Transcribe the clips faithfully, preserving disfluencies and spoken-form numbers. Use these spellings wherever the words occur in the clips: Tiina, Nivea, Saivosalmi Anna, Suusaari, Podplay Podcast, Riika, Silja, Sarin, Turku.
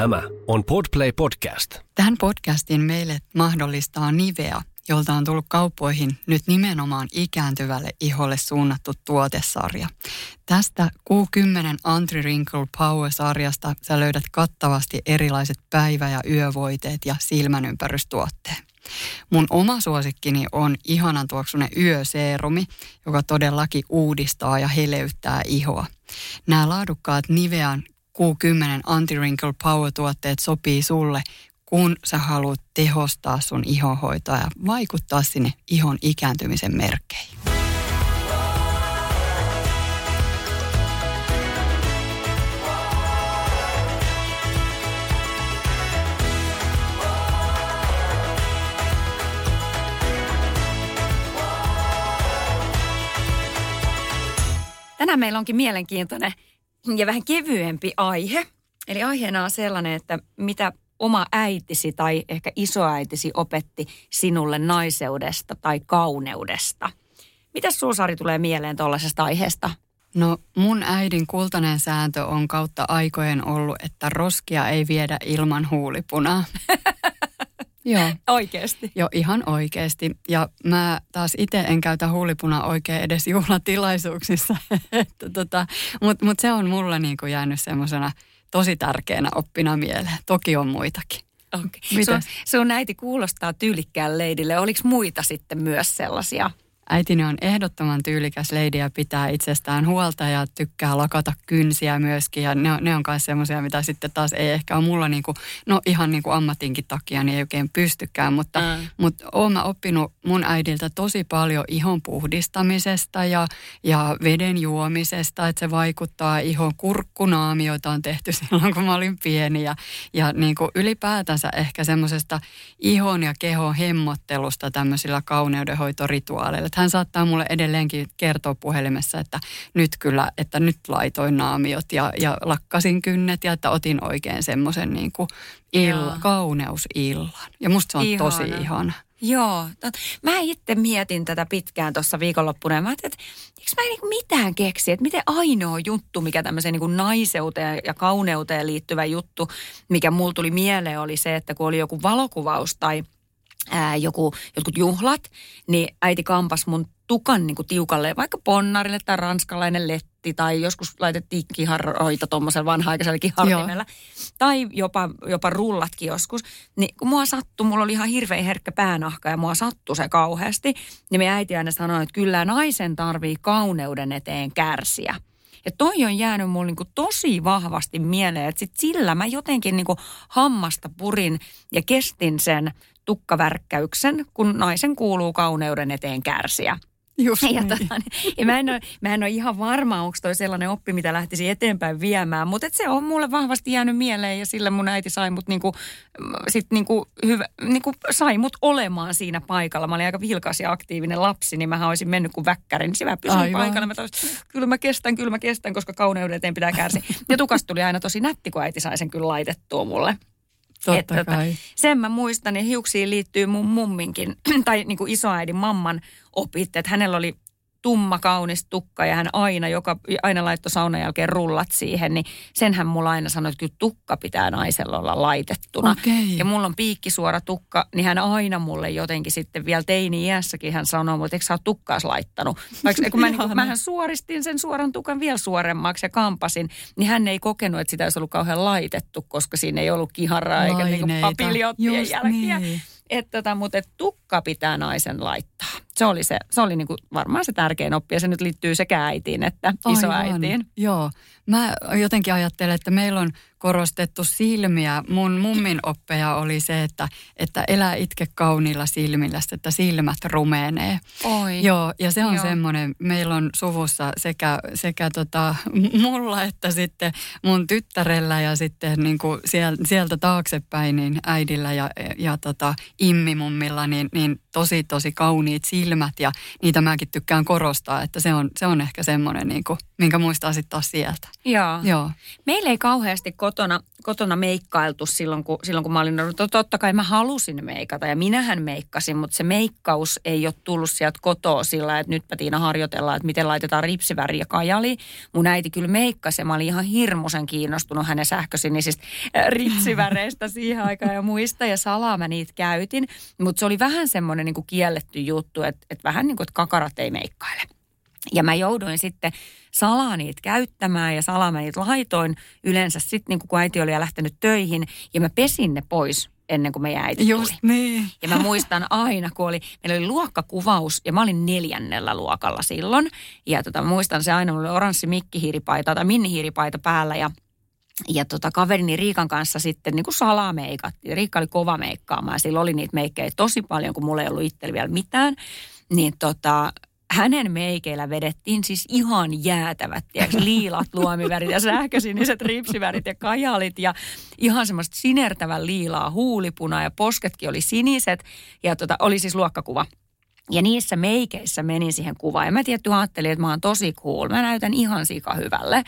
Tämä on Podplay Podcast. Tämän podcastin meille mahdollistaa Nivea, jolta on tullut kauppoihin nyt nimenomaan ikääntyvälle iholle suunnattu tuotesarja. Tästä Q kymmenen Anti-Wrinkle Power-sarjasta sä löydät kattavasti erilaiset päivä- ja yövoiteet ja silmänympärystuotteet. Mun oma suosikkini on ihanan tuoksunen yöseerumi, joka todellakin uudistaa ja heleyttää ihoa. Nämä laadukkaat Nivean Q kymmenen Anti-Wrinkle Power-tuotteet sopii sulle, kun sä haluat tehostaa sun ihonhoitoa ja vaikuttaa sinne ihon ikääntymisen merkkeihin. Tänään meillä onkin mielenkiintoinen ja vähän kevyempi aihe. Eli aiheena on sellainen, että mitä oma äitisi tai ehkä isoäitisi opetti sinulle naiseudesta tai kauneudesta. Mitäs Suusaari tulee mieleen tuollaisesta aiheesta? No mun äidin kultainen sääntö on kautta aikojen ollut, että roskia ei viedä ilman huulipunaa. Joo. Oikeasti? Joo, ihan oikeasti. Ja mä taas itse en käytä huulipunaa oikein edes juhlatilaisuuksissa. tota, Mutta mut se on mulle niinku jäänyt semmoisena tosi tärkeänä oppina mieleen. Toki on muitakin. Okay. Sun, sun äiti kuulostaa tyylikkään leidille. Oliko muita sitten myös sellaisia? Äitini on ehdottoman tyylikäs leidi ja pitää itsestään huolta ja tykkää lakata kynsiä myöskin. Ja ne on, ne on myös semmoisia, mitä sitten taas ei ehkä ole mulla niinku, no ihan niinku ammatinkin takia, niin ei oikein pystykään. Mutta mm. mut oon mä oppinut mun äidiltä tosi paljon ihon puhdistamisesta ja, ja veden juomisesta, että se vaikuttaa ihon kurkkunaamioita on tehty silloin, kun mä olin pieni. Ja, ja niinku ylipäätänsä ehkä semmoisesta ihon ja kehon hemmottelusta tämmöisillä kauneudenhoitorituaaleilla. Hän saattaa mulle edelleenkin kertoa puhelimessa, että nyt kyllä, että nyt laitoin naamiot ja, ja lakkasin kynnet ja että otin oikein semmoisen niin kuin illa, kauneusillan. Ja musta se on ihana. Tosi ihana. Joo. Mä itse mietin tätä pitkään tuossa viikonloppuna ja mä ajattelin, että eikö mä en mitään keksi, että miten ainoa juttu, mikä tämmöiseen niin kuin naiseuteen ja kauneuteen liittyvä juttu, mikä mulla tuli mieleen oli se, että kun oli joku valokuvaus tai Ää, joku, jotkut juhlat, niin äiti kampas mun tukan niin kuin tiukalle, vaikka ponnarille tai ranskalainen letti tai joskus laitettiin kiharroita tuommoisella vanha-aikaisella kiharrimellä. Tai jopa, jopa rullatkin joskus. Niin kun mua sattui, mulla oli ihan hirveän herkkä päänahka ja mua sattui se kauheasti. Ja me äiti aina sanoi, että kyllä naisen tarvii kauneuden eteen kärsiä. Ja toi on jäänyt mulle niinku tosi vahvasti mieleen, että sit sillä mä jotenkin niinku hammasta purin ja kestin sen tukkavärkkäyksen, kun naisen kuuluu kauneuden eteen kärsiä. Just ja, tota, ja mä, en ole, mä en ole ihan varma, onko toi sellainen oppi, mitä lähtisi eteenpäin viemään, mutta et se on mulle vahvasti jäänyt mieleen ja sillä mun äiti sai mut, niinku, sit niinku, hyvä, niinku, sai mut olemaan siinä paikalla. Mä olin aika vilkas ja aktiivinen lapsi, niin mä olisin mennyt kuin väkkäri, niin mä pysyin aivan paikalla. Mä taisin, kyllä mä kestän, kyllä mä kestän, koska kauneuden eteen pitää kärsiä. Ja tukas tuli aina tosi nätti, kun äiti sai sen kyllä laitettua mulle. Totta et, kai. Tota, sen mä muistan, ja hiuksiin liittyy mun mumminkin, tai niin kuin isoäidin mamman opit, että hänellä oli tumma, kaunis tukka, ja hän aina, joka, aina laittoi saunan jälkeen rullat siihen, niin senhän mulla aina sanoi, että kyllä tukka pitää naisella olla laitettuna. Okay. Ja mulla on piikkisuora tukka, niin hän aina mulle jotenkin sitten vielä teini-iässäkin hän sanoi, mutta eikö sä ole tukkaas laittanut? Vaikka, kun mä, niin, mähän suoristin sen suoran tukan vielä suoremmaksi ja kampasin, niin hän ei kokenut, että sitä olisi ollut kauhean laitettu, koska siinä ei ollut kiharaa eikä niin papiliottien jälkiä. Niin. Että tota, mutta et tukka pitää naisen laittaa. Se oli, se, se oli niinku varmaan se tärkein oppi ja se nyt liittyy sekä äitiin että isoäitiin. Joo. Mä jotenkin ajattelen, että meillä on korostettu silmiä. Mun mummin oppeja oli se, että, että elä itke kauniilla silmillä, että silmät rumenee. Oi. Joo, ja se on Joo. semmoinen, meillä on suvussa sekä, sekä tota, mulla että sitten mun tyttärellä ja sitten niin kuin sieltä taaksepäin niin äidillä ja, ja tota, immimummilla niin, niin tosi tosi kauniit silmät ja niitä mäkin tykkään korostaa, että se on, se on ehkä semmoinen niin kuin minkä muistaa sitten taas sieltä. Joo. Joo. Meillä ei kauheasti kotona, kotona meikkailtu silloin kun, silloin, kun mä olin, totta kai mä halusin meikata ja minähän meikkasin, mutta se meikkaus ei ole tullut sieltä kotoa sillä, että nytpä Tiina harjoitellaan, että miten laitetaan ripsiväriä kajaliin. Mun äiti kyllä meikkasi ja mä olin ihan hirmuisen kiinnostunut hänen sähkösinisistä ripsiväreistä siihen aikaan ja muista ja salaa mä niitä käytin, mutta se oli vähän semmoinen niin kuin kielletty juttu, että, että vähän niin kuin, että kakarat ei meikkaile. Ja mä jouduin sitten salaa niitä käyttämään ja salaa mä niitä laitoin yleensä sitten, niin kun äiti oli lähtenyt töihin ja mä pesin ne pois ennen kuin meidän äiti tuli. Just niin. Ja mä muistan aina, kun oli, meillä oli luokkakuvaus ja mä olin neljännellä luokalla silloin. Ja tota, muistan se aina, mulla oli oranssi mikkihiiripaita tai minnihiiripaita päällä ja Ja tota, kaverini Riikan kanssa sitten niin kuin salameikattiin. Riikka oli kova meikkaamaan. Sillä oli niitä meikkejä tosi paljon, kun mulla ei ollut itsellä vielä mitään. Niin tota, hänen meikeillä vedettiin siis ihan jäätävät, tiedätkö, liilat luomivärit ja sähkösiniset ripsivärit ja kajalit. Ja ihan semmoista sinertävän liilaa huulipunaa ja posketkin oli siniset. Ja tota, oli siis luokkakuva. Ja niissä meikeissä menin siihen kuvaan. Ja mä tietty ajattelin, että mä oon tosi cool. Mä näytän ihan sika hyvälle.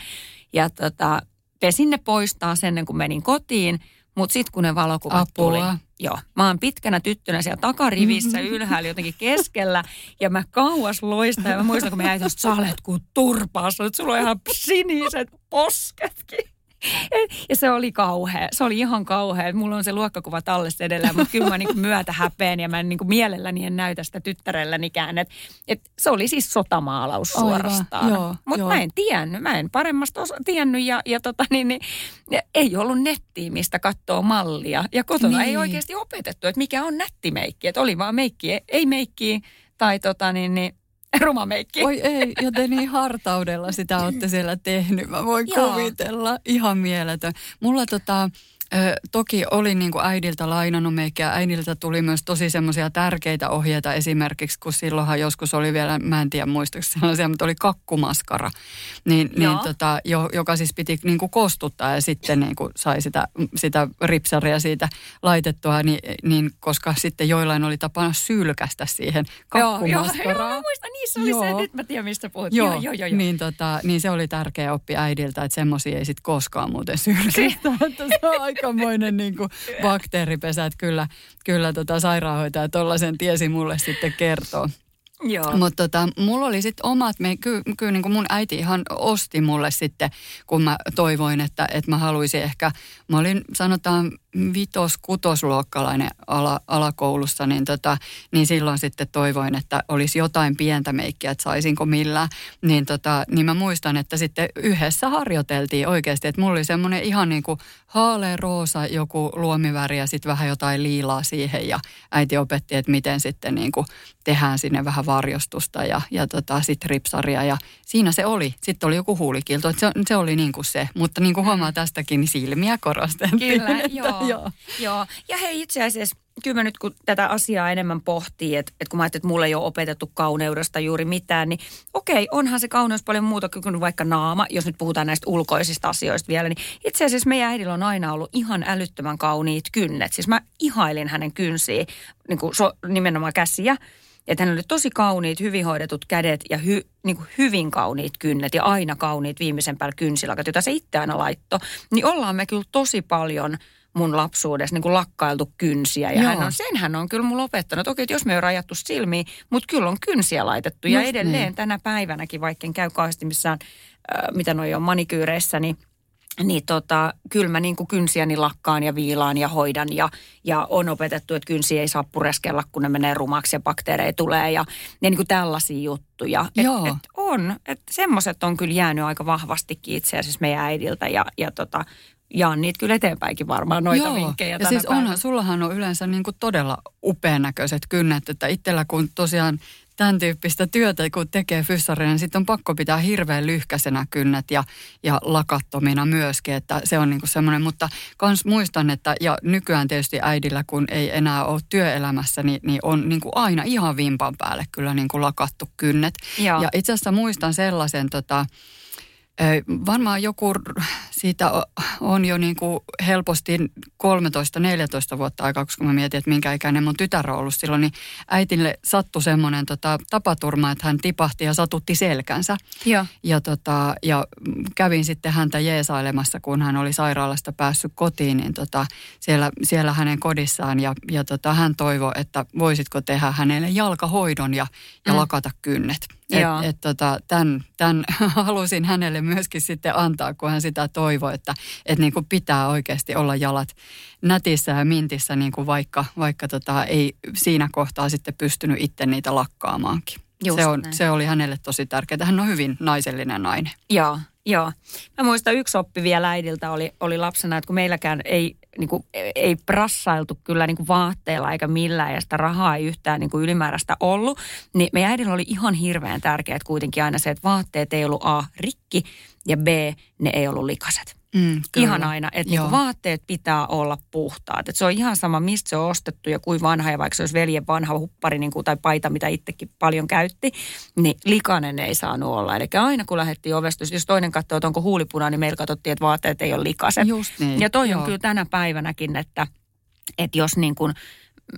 Ja tota... Pesin ne pois taas ennen kuin menin kotiin, mutta sitten kun ne valokuvat Apua. tuli. Joo, mä oon pitkänä tyttönä siellä takarivissä ylhäällä jotenkin keskellä ja mä kauas loistan ja mä muistan, kun me jäin, että sä olet kuin turpaassa, että sulla on ihan siniset posketkin. Ja se oli kauhea, se oli ihan kauhea. Mulla on se luokkakuva tallessa edelleen, mutta kyllä mä niin kuin myötä häpeen ja mä en niin kuin mielelläni en näytä sitä tyttärellänikään. Et, et se oli siis sotamaalaus suorastaan. Mutta mä en tiennyt, mä en paremmasta osa, tiennyt ja, ja tota niin, niin, ei ollut nettiä, mistä katsoo mallia. Ja kotona niin. Ei oikeasti opetettu, että mikä on nättimeikki. Että oli vaan meikki, ei meikkiä tai tota niin... niin rumameikki. Oi ei, joten niin hartaudella sitä olette siellä tehnyt. Mä voin Joo. kuvitella. Ihan mieletön. Mulla tota, toki oli niinku äidiltä lainannut meikkiä. Äidiltä tuli myös tosi semmoisia tärkeitä ohjeita esimerkiksi, kun silloinhan joskus oli vielä, mä en tiedä muistakseni sellaisia, mutta oli kakkumaskara, niin, niin tota, jo, joka siis piti niinku kostuttaa ja sitten niinku sai sitä, sitä ripsaria siitä laitettua, niin, niin, koska sitten joillain oli tapana sylkästä siihen kakkumaskaraan. Joo, joo, joo, mä muistan, niissä oli joo. se, nyt mä tiedän mistä puhut. Joo, joo, joo, joo, joo. Niin, tota, niin se oli tärkeä oppi äidiltä, että semmoisia ei sitten koskaan muuten sylkästä, että se on aika aikamoinen niin kuin bakteeripesä, että kyllä, kyllä tota sairaanhoitaja tollaisen tiesi mulle sitten kertoo. Mutta tota, mulla oli sitten omat, me, kyllä ky, niin mun äiti ihan osti mulle sitten, kun mä toivoin, että et mä haluaisin ehkä, mä olin sanotaan vitos-kutosluokkalainen ala, alakoulussa, niin, tota, niin silloin sitten toivoin, että olisi jotain pientä meikkiä, että saisinko millään. Niin, tota, niin mä muistan, että sitten yhdessä harjoiteltiin oikeasti, että mulla oli semmoinen ihan niin kuin haale roosa joku luomiväri ja sitten vähän jotain liilaa siihen ja äiti opetti, että miten sitten niin kuin tehdään sinne vähän varjostusta ja, ja tota, sitten ripsaria ja siinä se oli. Sitten oli joku huulikilto, että se, se oli niin kuin se, mutta niin kuin huomaa tästäkin, niin silmiä korostettiin. Kyllä, joo. Joo. Joo. Ja hei, itse asiassa, kyllä mä nyt kun tätä asiaa enemmän pohtii, että et kun mä ajattelin, että mulla ei ole opetettu kauneudesta juuri mitään, niin okei, onhan se kauneus paljon muuta kuin vaikka naama, jos nyt puhutaan näistä ulkoisista asioista vielä, niin itse asiassa meidän äidillä on aina ollut ihan älyttömän kauniit kynnet. Siis mä ihailin hänen kynsiä, niin kuin so, nimenomaan käsiä. Että hänellä oli tosi kauniit, hyvin hoidetut kädet ja hy, niin kuin hyvin kauniit kynnet ja aina kauniit viimeisen päällä kynsilakat, jota se itse aina laittoi. Niin ollaan me kyllä tosi paljon mun lapsuudessa niin kuin lakkailtu kynsiä. Ja hän on, senhän on kyllä mulla opettanut. Okei, että jos me ei ole rajattu silmiin, mutta kyllä on kynsiä laitettu. Just ja edelleen niin. Tänä päivänäkin, vaikka en käy kauheasti missään, äh, mitä noi on manikyyreissä, niin Niin tota, kyllä mä niin kuin kynsiäni lakkaan ja viilaan ja hoidan ja, ja on opetettu, että kynsiä ei saa pureskella, kun ne menee rumaksi ja bakteereja tulee ja ne niin kuin tällaisia juttuja. Et, et on, että semmoiset on kyllä jäänyt aika vahvastikin itse asiassa meidän äidiltä ja, ja tota... Jaan niitä kyllä eteenpäinkin varmaan noita Joo. vinkkejä tänä ja siis onhan, sullahan on yleensä niin kuin todella upeanäköiset kynnet, että itsellä kun tosiaan tämän tyyppistä työtä, kun tekee fyssarina, niin sitten on pakko pitää hirveän lyhkäisenä kynnet ja, ja lakattomina myöskin, että se on niin kuin semmoinen, mutta kans muistan, että ja nykyään tietysti äidillä, kun ei enää ole työelämässä, niin, niin on niin kuin aina ihan vimpan päälle kyllä niin kuin lakattu kynnet. Joo. Ja itse asiassa muistan sellaisen tota... Varmaan joku siitä on jo niin kuin helposti kolmetoista neljätoista vuotta aikaa, kun mä mietin, että minkä ikäinen mun tytär on ollut silloin, niin äitille sattui semmoinen tota, tapaturma, että hän tipahti ja satutti selkänsä. Ja, ja, tota, ja kävin sitten häntä jeesailemassa, kun hän oli sairaalasta päässyt kotiin, niin tota, siellä, siellä hänen kodissaan. Ja, ja tota, hän toivoi, että voisitko tehdä hänelle jalkahoidon ja, ja mm. lakata kynnet. Että et tota, tämän, tämän halusin hänelle myöskin sitten antaa, kun hän sitä toivoi, että et niin kuin pitää oikeasti olla jalat nätissä ja mintissä, niin kuin vaikka, vaikka tota ei siinä kohtaa sitten pystynyt itse niitä lakkaamaankin. Se, on, se oli hänelle tosi tärkeää. Hän on hyvin naisellinen nainen. Joo, joo. Mä muistan yksi oppi vielä äidiltä oli, oli lapsena, että kun meilläkään ei... Niin kuin, ei prassailtu kyllä niin kuin vaatteella eikä millään ja sitä rahaa ei yhtään niin kuin ylimääräistä ollut, niin meidän äidillä oli ihan hirveän tärkeää kuitenkin aina se, että vaatteet ei ollut A, rikki ja B, ne ei ollut likaset. Mm, ihan aina, että niin kuin vaatteet pitää olla puhtaat. Et se on ihan sama, mistä se on ostettu ja kuin vanha ja vaikka se olisi veljen vanha huppari niin kuin, tai paita, mitä itsekin paljon käytti, niin likainen ei saanut olla. Eli aina kun lähdettiin ovesta, jos toinen katsoo, että onko huulipuna, niin meillä katsottiin, että vaatteet ei ole likaiset. Just niin. Ja toi joo. on kyllä tänä päivänäkin, että, että jos niin kuin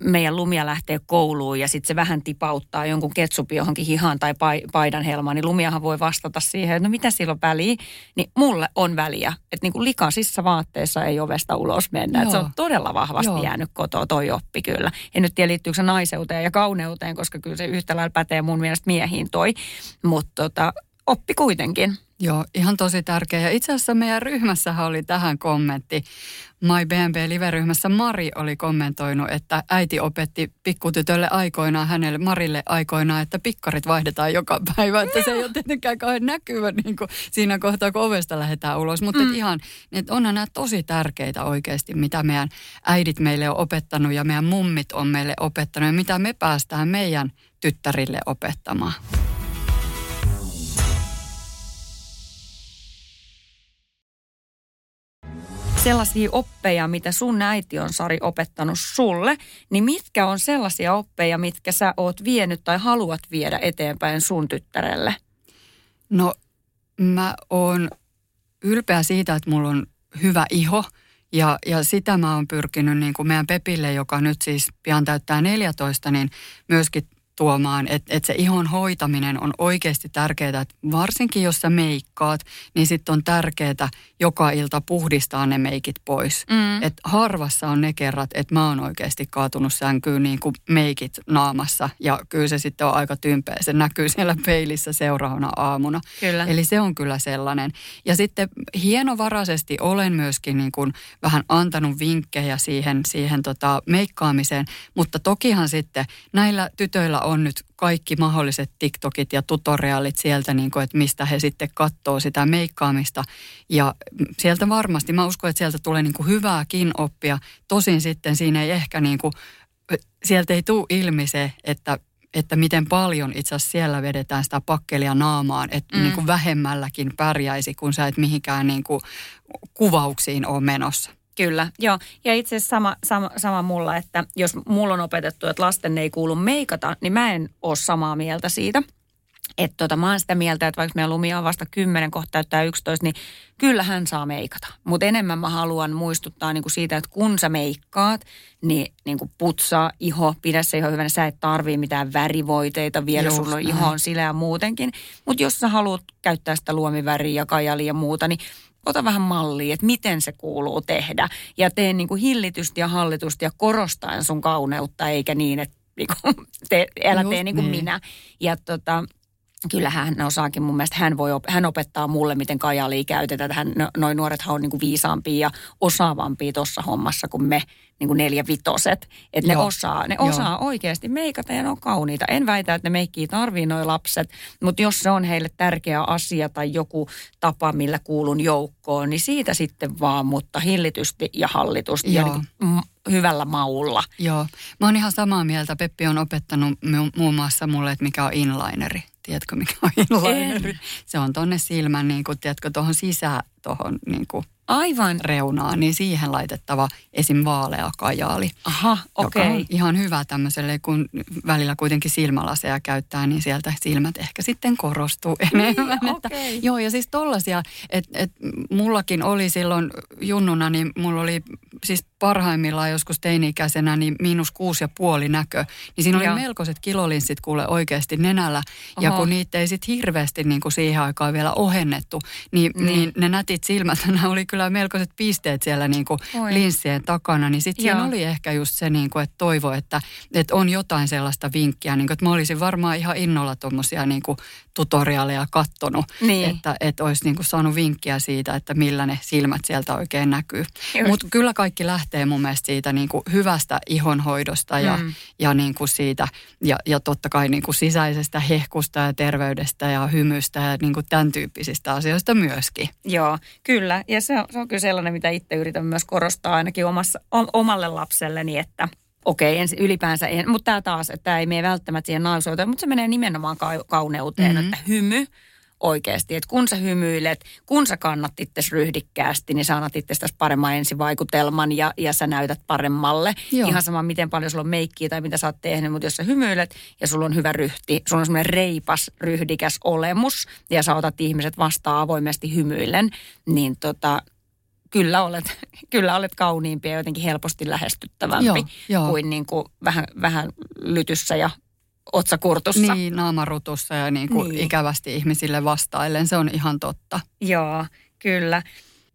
meidän lumia lähtee kouluun ja sitten se vähän tipauttaa jonkun ketsupin johonkin hihaan tai paidan helmaan, niin lumiahan voi vastata siihen, että no mitä sillä on väliä, niin mulle on väliä. Että niin kuin likaisissa vaatteissa ei ovesta ulos mennä. Että se on todella vahvasti joo. jäänyt kotoa toi oppi kyllä. En nyt tiedä liittyykö se naiseuteen ja kauneuteen, koska kyllä se yhtä lailla pätee mun mielestä miehiin toi, mutta tota, oppi kuitenkin. Joo, ihan tosi tärkeä. Ja itse asiassa meidän ryhmässähän oli tähän kommentti. My B N B Live-ryhmässä Mari oli kommentoinut, että äiti opetti pikkutytölle aikoinaan, hänelle Marille aikoinaan, että pikkarit vaihdetaan joka päivä. Että se ei ole tietenkään kauhean näkyvä niin kuin siinä kohtaa, kun ovesta lähdetään ulos. Mutta mm. et ihan, et onhan nämä tosi tärkeitä oikeasti, mitä meidän äidit meille on opettanut ja meidän mummit on meille opettanut ja mitä me päästään meidän tyttärille opettamaan. Sellaisia oppeja, mitä sun äiti on, Sari, opettanut sulle, niin mitkä on sellaisia oppeja, mitkä sä oot vienyt tai haluat viedä eteenpäin sun tyttärelle? No, mä oon ylpeä siitä, että mulla on hyvä iho ja, ja sitä mä oon pyrkinyt niin kuin meidän Pepille, joka nyt siis pian täyttää neljätoista, niin myöskin tuomaan, että et se ihon hoitaminen on oikeasti tärkeää, että varsinkin jos sä meikkaat, niin sitten on tärkeää joka ilta puhdistaa ne meikit pois. Mm. Että harvassa on ne kerrat, että mä oon oikeasti kaatunut sänkyyn niin kuin meikit naamassa ja kyllä se sitten on aika tympeä. Se näkyy siellä peilissä seuraavana aamuna. Kyllä. Eli se on kyllä sellainen. Ja sitten hienovaraisesti olen myöskin niin kuin vähän antanut vinkkejä siihen, siihen tota meikkaamiseen, mutta tokihan sitten näillä tytöillä on nyt kaikki mahdolliset TikTokit ja tutoriaalit sieltä, niin kuin, että mistä he sitten katsoo sitä meikkaamista. Ja sieltä varmasti, mä uskon, että sieltä tulee niin kuin hyvääkin oppia. Tosin sitten siinä ei ehkä, niin kuin, sieltä ei tule ilmi se, että, että miten paljon itse asiassa siellä vedetään sitä pakkelia naamaan, että mm. niin kuin vähemmälläkin pärjäisi, kun sä et mihinkään niin kuin kuvauksiin ole menossa. Kyllä, joo. Ja itse asiassa sama, sama, sama mulla, että jos mulla on opetettu, että lasten ei kuulu meikata, niin mä en ole samaa mieltä siitä. Että tota, mä oon sitä mieltä, että vaikka meidän lumia on vasta kymmenen, kohta täyttää yksitoista, niin kyllä hän saa meikata. Mutta enemmän mä haluan muistuttaa niinku siitä, että kun sä meikkaat, niin niinku putsaa iho, pidä se iho hyvänä. Sä et tarvii mitään värivoiteita vielä, just, sulla on iho on sileä muutenkin. Mutta jos sä haluat käyttää sitä luomiväriä ja kajalia ja muuta, niin ota vähän mallia, että miten se kuuluu tehdä. Ja tee niin kuin hillitysti ja hallitusti ja korostaen sun kauneutta, eikä niin, että niin kuin te, älä just tee niin kuin niin. minä. Ja tota, kyllähän hän osaakin mun mielestä. Hän, voi, hän opettaa mulle, miten kajalia käytetään. Hän, noi nuorethan on niin kuin viisaampia ja osaavampia tuossa hommassa kuin me niin kuin neljävitoset. Että ne osaa, ne osaa oikeasti meikata ja ne on kauniita. En väitä, että ne meikkiä tarvii noi lapset, mutta jos se on heille tärkeä asia tai joku tapa, millä kuulun joukkoon, niin siitä sitten vaan, mutta hillitysti ja hallitusti. Joo. Ja niin kuin, hyvällä maulla. Joo. Mä oon ihan samaa mieltä. Peppi on opettanut muun muassa mulle, että mikä on inlineri. Tiedätkö, mikä on inlineri? Se on tonne silmän, niin kuin, tiedätkö, tuohon sisään, tuohon niin kuin aivan reunaan, niin siihen laitettava esim. Vaalea kajaali. Aha, okei. Okay. Joka on ihan hyvä tämmöiselle, kun välillä kuitenkin silmälaseja käyttää, niin sieltä silmät ehkä sitten korostuu enemmän. Niin, että, okay. Joo, ja siis tollaisia, että et, mullakin oli silloin junnuna, niin mulla oli siis parhaimmillaan joskus teini-ikäisenä, niin miinus kuusi ja puoli näkö. Niin siinä oli ja. melkoiset kilolinssit kuule oikeasti nenällä. Oho. Ja kun niitä ei sitten hirveästi niin kuin siihen aikaan vielä ohennettu, niin, mm. niin ne nätit silmät, nämä oli kyllä melkoiset pisteet siellä niin kuin linssien takana. Niin sitten siinä oli ehkä just se, niin kuin, että toivo, että, että on jotain sellaista vinkkiä. Niin kuin, että mä olisin varmaan ihan innolla tuommoisia niin kuin tutoriaaleja kattonut, niin. että, että olisi niin kuin saanut vinkkiä siitä, että millä ne silmät sieltä oikein näkyy. Mutta kyllä kaikki lähtee mun mielestä siitä niin kuin hyvästä ihonhoidosta ja, mm. ja, niin kuin siitä, ja, ja totta kai niin kuin sisäisestä hehkusta ja terveydestä ja hymystä ja niin kuin tämän tyyppisistä asioista myöskin. Joo, kyllä. Ja se on, se on kyllä sellainen, mitä itse yritän myös korostaa ainakin omassa, omalle lapselleni, että okei, ensi, ylipäänsä, en, mutta tämä taas, että tämä ei mene välttämättä siihen naiseuteen, mutta se menee nimenomaan kauneuteen, mm-hmm. että hymy. Oikeasti, että kun sä hymyilet, kun sä kannat itses ryhdikkäästi, niin sä annat itsestäsi paremman ensivaikutelman ja, ja sä näytät paremmalle. Joo. Ihan sama, miten paljon sulla on meikkiä tai mitä sä oot tehnyt, mutta jos sä hymyilet ja sulla on hyvä ryhti, sulla on semmoinen reipas, ryhdikäs olemus ja sä otat ihmiset vastaan avoimesti hymyillen, niin tota... Kyllä olet, kyllä olet kauniimpi ja jotenkin helposti lähestyttävämpi joo, joo. kuin, niin kuin vähän, vähän lytyssä ja otsakurtussa. Niin, naamarutussa ja niin kuin niin. ikävästi ihmisille vastaillen. Se on ihan totta. Joo, kyllä.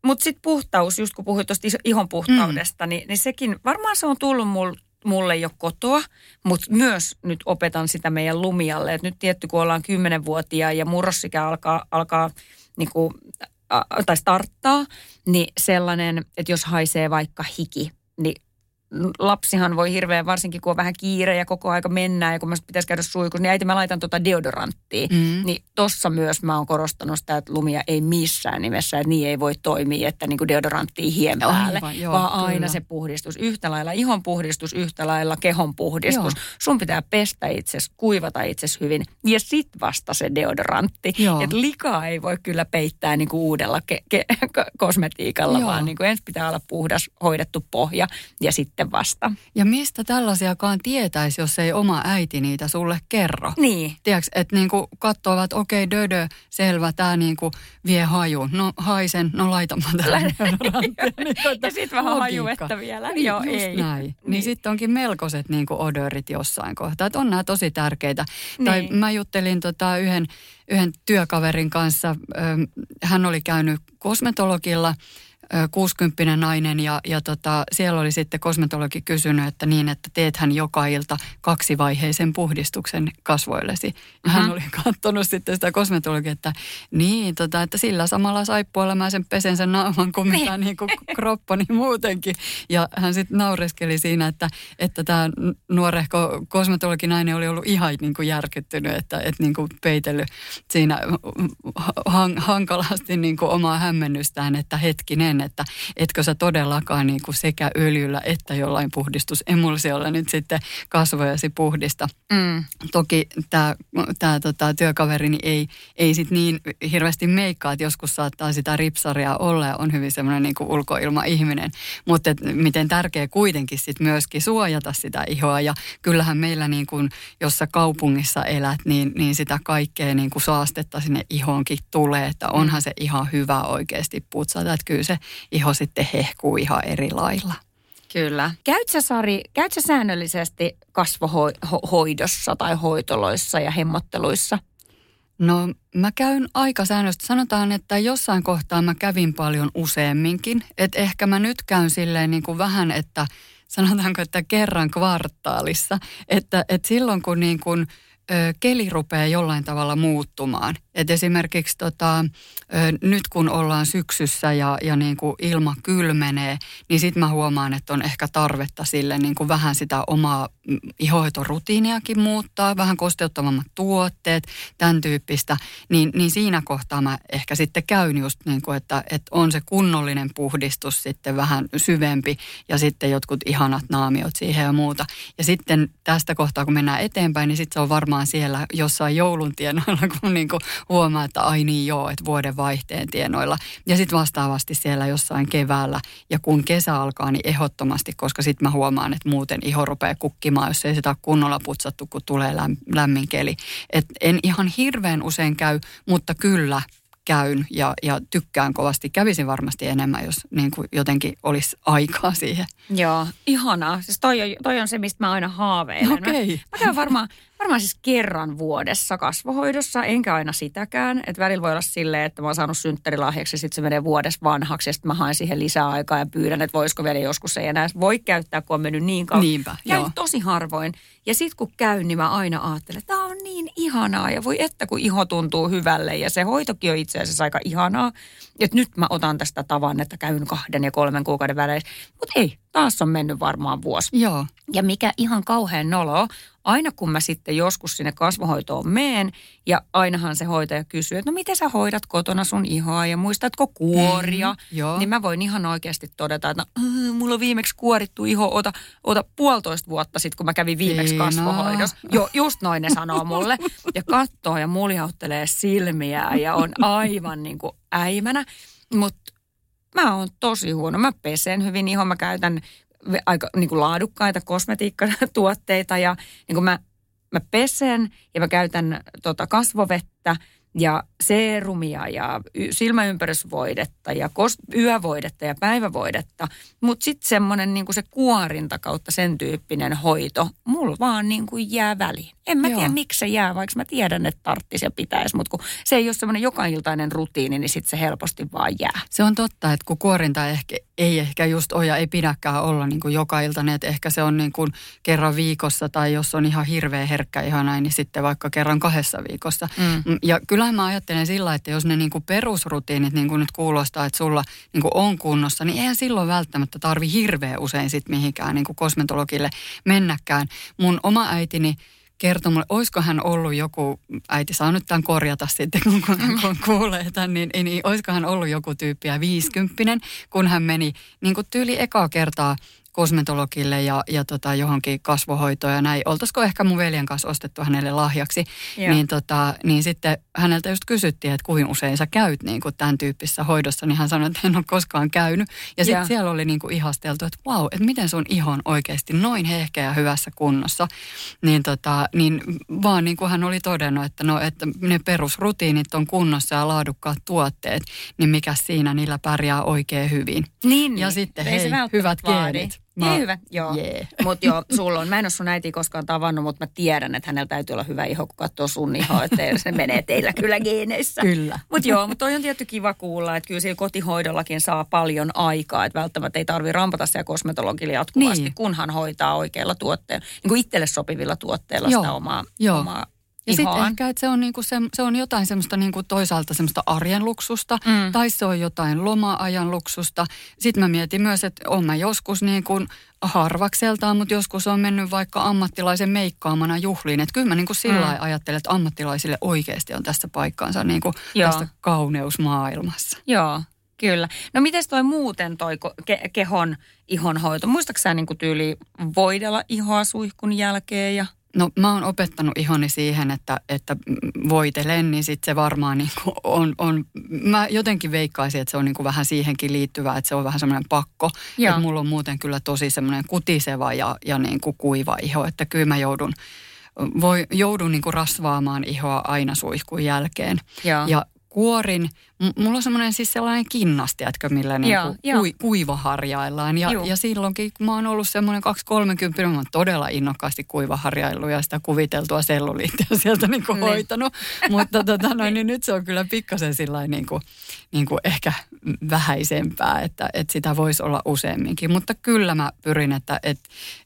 Mutta sitten puhtaus, just kun puhuit tuosta ihon puhtaudesta, mm. niin, niin sekin, varmaan se on tullut mul, mulle jo kotoa, mutta myös nyt opetan sitä meidän Lumialle. Et nyt tietty, kun ollaan kymmenvuotiaita ja murrosikä alkaa, alkaa niin kuin, ä, tai starttaa, niin sellainen, että jos haisee vaikka hiki, niin lapsihan voi hirveän, varsinkin kun on vähän kiire ja koko aika mennään ja kun mä pitäisi käydä suikussa, niin äiti mä laitan tuota deodoranttia. Mm. Niin tossa myös mä oon korostanut sitä, että Lumia ei missään nimessä, että niin ei voi toimia, että niin kuin deodoranttia hien päälle, vaan joo, aina kyllä. se puhdistus. Yhtä lailla ihon puhdistus, yhtä lailla kehon puhdistus. Joo. Sun pitää pestä itsesi, kuivata itsesi hyvin ja sit vasta se deodorantti. Että likaa ei voi kyllä peittää niin kuin uudella ke- ke- kosmetiikalla, joo. vaan niin kuin ensin pitää olla puhdas, hoidettu pohja ja sitten vasta. Ja mistä tällaisiakaan tietäisi, jos ei oma äiti niitä sulle kerro? Niin. Tiedätkö, että niinku katsovat, että okei, okay, dödö, selvä, tämä niinku vie hajun. No haisen, no laitan mä tällä. Ja sitten vähän hajuetta vielä. Niin, joo, ei. Näin. Niin, niin. sitten onkin melkoiset niinku odörit jossain kohtaa. Että on nämä tosi tärkeitä. Niin. Tai mä juttelin tota yhden, yhden työkaverin kanssa. Hän oli käynyt kosmetologilla. kuusikymppinen nainen ja, ja tota, siellä oli sitten kosmetologi kysynyt, että niin, että teethän joka ilta kaksivaiheisen puhdistuksen kasvoillesi. Hän mm-hmm. oli katsonut sitten sitä kosmetologia, että niin, tota, että sillä samalla saippualla mä sen pesen sen naaman kuin mitä niin kuin kroppani muutenkin. Ja hän sitten naureskeli siinä, että että tämä nuorehko kosmetologinainen oli ollut ihan niin kuin järkyttynyt, että et niin kuin peitellyt siinä han, hankalasti niin kuin omaa hämmennystään, että hetkinen, että etkö sä todellakaan niin kuin sekä öljyllä että jollain puhdistusemulsiolla nyt sitten kasvojasi puhdista. Mm. Toki tämä tää, tota, työkaverini ei, ei sit niin hirveästi meikkaa, että joskus saattaa sitä ripsaria olla ja on hyvin semmoinen niin kuin ulkoilmaihminen, mutta miten tärkeä kuitenkin sit myöskin suojata sitä ihoa ja kyllähän meillä niin kuin, jos sä kaupungissa elät, niin, niin sitä kaikkea niin kuin saastetta sinne ihoonkin tulee, että onhan se ihan hyvä oikeasti putsata, että kyllä se iho sitten hehkuu ihan eri lailla. Kyllä. Käytsä, Sari, käytsä säännöllisesti kasvohoidossa tai hoitoloissa ja hemmotteluissa? No mä käyn aika säännöllisesti. Sanotaan, että jossain kohtaa mä kävin paljon useamminkin. Että ehkä mä nyt käyn silleen niin kuin vähän, että sanotaanko, että kerran kvartaalissa. Että, että silloin kun niin kuin keli rupeaa jollain tavalla muuttumaan. Et esimerkiksi tota, nyt kun ollaan syksyssä ja, ja niin kuin ilma kylmenee, niin sitten mä huomaan, että on ehkä tarvetta sille niin kuin vähän sitä omaa ihohoitorutiiniakin muuttaa, vähän kosteuttavammat tuotteet, tämän tyyppistä. Niin, niin siinä kohtaa mä ehkä sitten käyn just niin kuin, että, että on se kunnollinen puhdistus sitten vähän syvempi ja sitten jotkut ihanat naamiot siihen ja muuta. Ja sitten tästä kohtaa, kun mennään eteenpäin, niin sitten se on varmaan varmaan siellä jossain joulun tienoilla, kun niinku huomaa, että ai niin joo, että vuoden vaihteen tienoilla. Ja sitten vastaavasti siellä jossain keväällä. Ja kun kesä alkaa, niin ehdottomasti, koska sitten mä huomaan, että muuten iho rupeaa kukkimaan, jos ei sitä kunnolla putsattu, kun tulee lämmin keli. Et en ihan hirveän usein käy, mutta kyllä käyn ja, ja tykkään kovasti. Kävisin varmasti enemmän, jos niin kuin jotenkin olisi aikaa siihen. Joo, ihanaa. Siis toi on, toi on se, mistä mä aina haaveilen. Okei. Okay. Mä käyn varmaan, varmaan siis kerran vuodessa kasvohoidossa, enkä aina sitäkään. Että välillä voi olla silleen, että mä oon saanut synttärilahjaksi ja sitten se menee vuodessa vanhaksi ja sitten mä haen siihen lisää aikaa ja pyydän, että voisiko vielä joskus ei enää voi käyttää, kun on mennyt niin kauan. Niinpä, käyn joo. tosi harvoin. Ja sitten kun käyn, niin mä aina ajattelen, että tää on niin ihanaa ja voi että kun iho tuntuu hyvälle ja se hoitokin on itse asiassa aika ihanaa. Että nyt mä otan tästä tavan, että käyn kahden ja kolmen kuukauden välein. Mutta ei, taas on mennyt varmaan vuosi. Joo. Ja mikä ihan kauhean nolo, aina kun mä sitten joskus sinne kasvohoitoon meen ja ainahan se hoitaja kysyy, että no miten sä hoidat kotona sun ihoa ja muistatko kuoria? Mm, niin mä voin ihan oikeasti todeta, että no, mulla on viimeksi kuorittu iho, ota, ota puolitoista vuotta sitten, kun mä kävin viimeksi Eina. kasvohoidossa. Joo, just noin ne sanoo mulle. Ja katsoo ja muljauttelee silmiään ja on aivan niin kuin äimänä, mutta mä oon tosi huono. Mä pesen hyvin ihon, mä käytän aika niin kuin laadukkaita kosmetiikkatuotteita ja niin kuin mä, mä pesen ja mä käytän tota, kasvovettä ja seerumia ja y- silmäympärysvoidetta ja kos- yövoidetta ja päivävoidetta. Mutta sitten semmoinen niin kuin se kuorinta kautta sen tyyppinen hoito, mulla vaan niin kuin jää väliin. En mä Joo. tiedä miksi se jää, vaikka mä tiedän, että tarttis ja pitäisi, mutta kun se ei ole semmoinen jokailtainen rutiini, niin sitten se helposti vaan jää. Se on totta, että kun kuorinta ehkä, ei ehkä just ole ja ei pidäkään olla niin kuin jokailtainen, että ehkä se on niin kuin kerran viikossa tai jos on ihan hirveä herkkä ihan näin, niin sitten vaikka kerran kahdessa viikossa. Mm. Ja kyllähän mä ajattelen sillä, että jos ne niin kuin perusrutiinit niin kuin nyt kuulostaa, että sulla niin kuin on kunnossa, niin eihän silloin välttämättä tarvi hirveä usein sitten mihinkään niin kuin kosmetologille mennäkään. Mun oma äitini kertoi mulle, olisiko hän ollut joku, äiti saa nyt tämän korjata sitten, kun, kun kuulee tämän, niin, niin olisiko hän ollut joku tyyppiä viisikymppinen, kun hän meni niin kuin tyyli ekaa kertaa kosmetologille ja, ja tota, johonkin kasvohoitoon ja näin. Oltaisiko ehkä mun veljen kanssa ostettu hänelle lahjaksi, niin, tota, niin sitten häneltä just kysyttiin, että kuinka usein sä käyt niin kuin tämän tyyppisessä hoidossa, niin hän sanoi, että en ole koskaan käynyt. Ja sitten siellä oli niin kuin ihasteltu, että vau, wow, että miten sun iho on oikeasti noin hehkeä ja hyvässä kunnossa. Niin, tota, niin vaan niin kuin hän oli todennut, että, no, että ne perusrutiinit on kunnossa ja laadukkaat tuotteet, niin mikä siinä niillä pärjää oikein hyvin. Niin, ja niin. sitten hei, hei hyvät geenit. Mä... Ei hyvä, joo. Yeah. Mutta joo, sulla on. Mä en ole sun äitiä koskaan tavannut, mutta mä tiedän, että hänellä täytyy olla hyvä iho, kun katsoo sun ihoa, että se menee teillä kyllä geeneissä. Kyllä. Mutta joo, mutta toi on tietty kiva kuulla, että kyllä siellä kotihoidollakin saa paljon aikaa, että välttämättä ei tarvitse rampata siellä kosmetologille jatkuvasti, niin. kunhan hoitaa oikeilla tuotteilla, niin kuin itselle sopivilla tuotteilla joo. sitä omaa, joo. omaa ja sitten ehkä, että se on, niinku se, se on jotain semmoista niinku toisaalta semmoista arjen luksusta, mm. tai se on jotain loma-ajan luksusta. Sitten mä mietin myös, että oon mä joskus niin kuin harvakseltaan, mutta joskus on mennyt vaikka ammattilaisen meikkaamana juhliin. Että kyllä mä niin kuin sillä lailla mm. ajattelen, että ammattilaisille oikeasti on tässä paikkaansa niin kuin tässä kauneusmaailmassa. Joo. Kyllä. No mites toi muuten toi ke- kehon ihonhoito? Muistatko sä niin kuin tyyli voidella ihoa suihkun jälkeen ja... No mä oon opettanut ihoni siihen, että, että voitelen, niin sit se varmaan niinku on, on, mä jotenkin veikkaisin, että se on niinku vähän siihenkin liittyvää, että se on vähän semmoinen pakko. Että mulla on muuten kyllä tosi semmoinen kutiseva ja, ja niinku kuiva iho, että kyllä mä joudun, voi, joudun niinku rasvaamaan ihoa aina suihkun jälkeen. Joo. Ja kuorin, mulla on semmoinen siis sellainen kinnas, tiedätkö, millä niinku kui, kuivaharjaillaan. Ja, ja silloinkin, kun mä oon ollut semmoinen kaksi kolmekymmentä, mä oon todella innokkaasti kuivaharjaillut ja sitä kuviteltua selluliittia sieltä niinku niin. hoitanut. Mutta tota, no, niin nyt se on kyllä pikkasen sillain niinku, niinku ehkä vähäisempää, että, että sitä voisi olla useamminkin. Mutta kyllä mä pyrin, että et,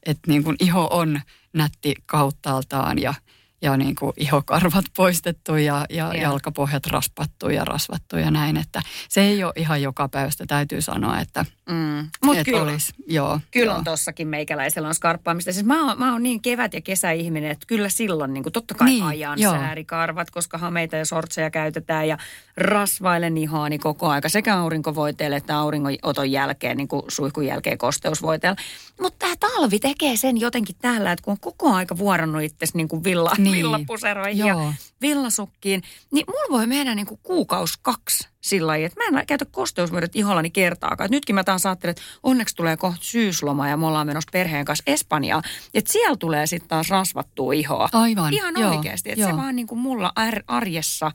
et niinku iho on nätti kauttaaltaan ja... Ja niin kuin ihokarvat poistettu ja, ja yeah. jalkapohjat raspattu ja rasvattu ja näin. Että se ei ole ihan joka päivästä, täytyy sanoa, että, mm. Mut että kyllä. olisi. Joo, kyllä joo. on tossakin meikäläisellä on skarppaamista. Siis mä oon, mä oon niin kevät- ja kesäihminen, että kyllä silloin niin kuin totta kai niin, ajan joo. säärikarvat, koska hameita ja sortseja käytetään ja rasvailen ihaani koko aika. Sekä aurinkovoiteella että auringonoton jälkeen, niin kuin suihkun jälkeen kosteusvoiteella. Mutta tämä talvi tekee sen jotenkin täällä, että kun on koko aika vuorannut itsesi niin kuin villa. Niin. villapuseroihin ja villasukkiin. Niin mulla voi mennä niin kuin kuukausi kaksi sillä lailla, että mä en käytä kosteusmyödyt ihollani kertaakaan. Et nytkin mä taas ajattelin, että onneksi tulee kohta syysloma ja me ollaan menossa perheen kanssa Espanjaan. Että siellä tulee sitten taas rasvattua ihoa. Aivan. Ihan joo, oikeasti. Että se vaan niin kuin mulla arjessa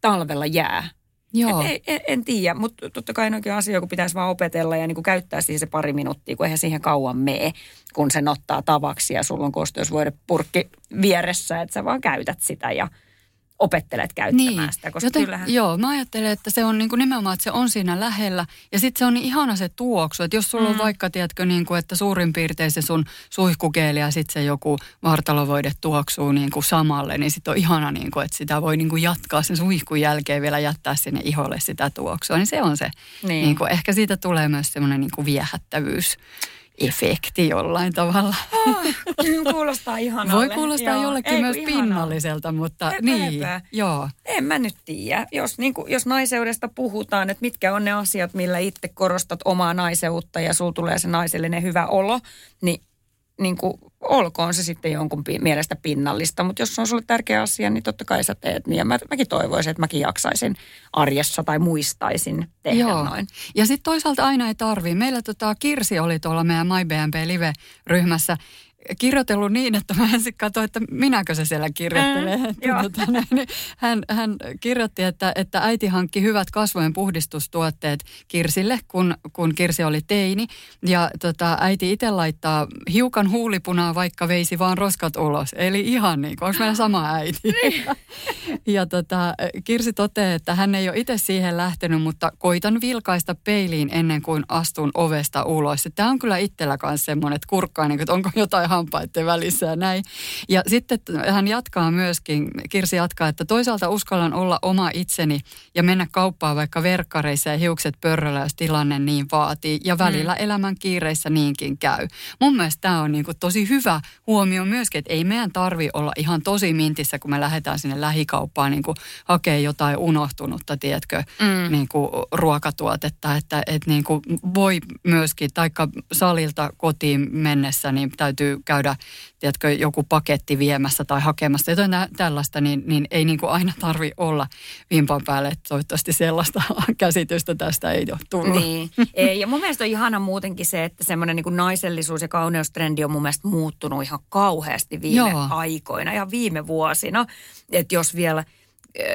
talvella jää. Joo. En, en, en tiedä, mutta totta kai noinkin asioita, kun pitäisi vaan opetella ja niin kuin käyttää siihen se pari minuuttia, kun eihän siihen kauan mee, kun sen ottaa tavaksi ja sulla on kosteusvoidepurkki vieressä, että sä vaan käytät sitä ja opettelet käyttämään niin sitä. Koska joten, kyllähän... Joo, mä ajattelen, että se on niin kuin nimenomaan, että se on siinä lähellä ja sitten se on niin ihana se tuoksu, että jos sulla mm. on vaikka, tiedätkö, niin kuin, että suurin piirtein se sun suihkukeeli ja sitten se joku vartalovoide tuoksuu niin kuin samalle, niin sitten on ihana, niin kuin, että sitä voi niin kuin jatkaa sen suihkun jälkeen vielä jättää sinne iholle sitä tuoksua, niin se on se. Niin. Niin kuin, ehkä siitä tulee myös semmoinen niin kuin viehättävyys. Efekti jollain tavalla. Oh, kuulostaa ihanalle. Voi kuulostaa joo, jollekin myös ihanaa pinnalliselta, mutta Epä, niin. Joo. En mä nyt tiedä. Jos, niin kuin, jos naiseudesta puhutaan, että mitkä on ne asiat, millä itse korostat omaa naiseutta ja sulla tulee se naisellinen hyvä olo, niin, niin kuin, olkoon se sitten jonkun pi- mielestä pinnallista. Mutta jos se on sulle tärkeä asia, niin totta kai sä teet niin. Ja mä, mäkin toivoisin, että mäkin jaksaisin arjessa tai muistaisin tehdä joo noin. Ja sitten toisaalta aina ei tarvii. Meillä tota Kirsi oli tuolla meidän MyBMP-live-ryhmässä kirjoitellut niin, että mä ensin katsoin, että minäkö se siellä kirjoittelee. Mm, tota, niin, hän, hän kirjoitti, että, että äiti hankki hyvät kasvojen puhdistustuotteet Kirsille, kun, kun Kirsi oli teini. Ja tota, äiti itse laittaa hiukan huulipunaa, vaikka veisi vaan roskat ulos. Eli ihan niin kuin, onko meillä sama äiti? Niin. Ja tota, Kirsi toteaa, että hän ei ole itse siihen lähtenyt, mutta koitan vilkaista peiliin ennen kuin astun ovesta ulos. Tämä on kyllä itsellä kanssa semmoinen, että kurkkaa, niin kuin, että onko jotain hampaiden välissä ja näin. Ja sitten hän jatkaa myöskin, Kirsi jatkaa, että toisaalta uskallan olla oma itseni ja mennä kauppaan vaikka verkkareissa ja hiukset pörröllä, jos tilanne niin vaatii. Ja välillä mm. elämän kiireissä niinkin käy. Mun mielestä tämä on niin kuin tosi hyvä huomio myöskin, että ei meidän tarvitse olla ihan tosi mintissä, kun me lähdetään sinne lähikauppaan niin kuin hakee jotain unohtunutta, tiedätkö, mm. niin kuin ruokatuotetta. Että et niin kuin voi myöskin, taikka salilta kotiin mennessä, niin täytyy käydä, tiedätkö, joku paketti viemässä tai hakemassa jotain tällaista, niin, niin ei niin kuin aina tarvitse olla vimpan päälle. Toivottavasti sellaista käsitystä tästä ei ole tullut. Niin, ei. Ja mun mielestä on ihana muutenkin se, että semmoinen niin kuin naisellisuus ja kauneustrendi on mun mielestä muuttunut ihan kauheasti viime joo aikoina ja viime vuosina. Että jos vielä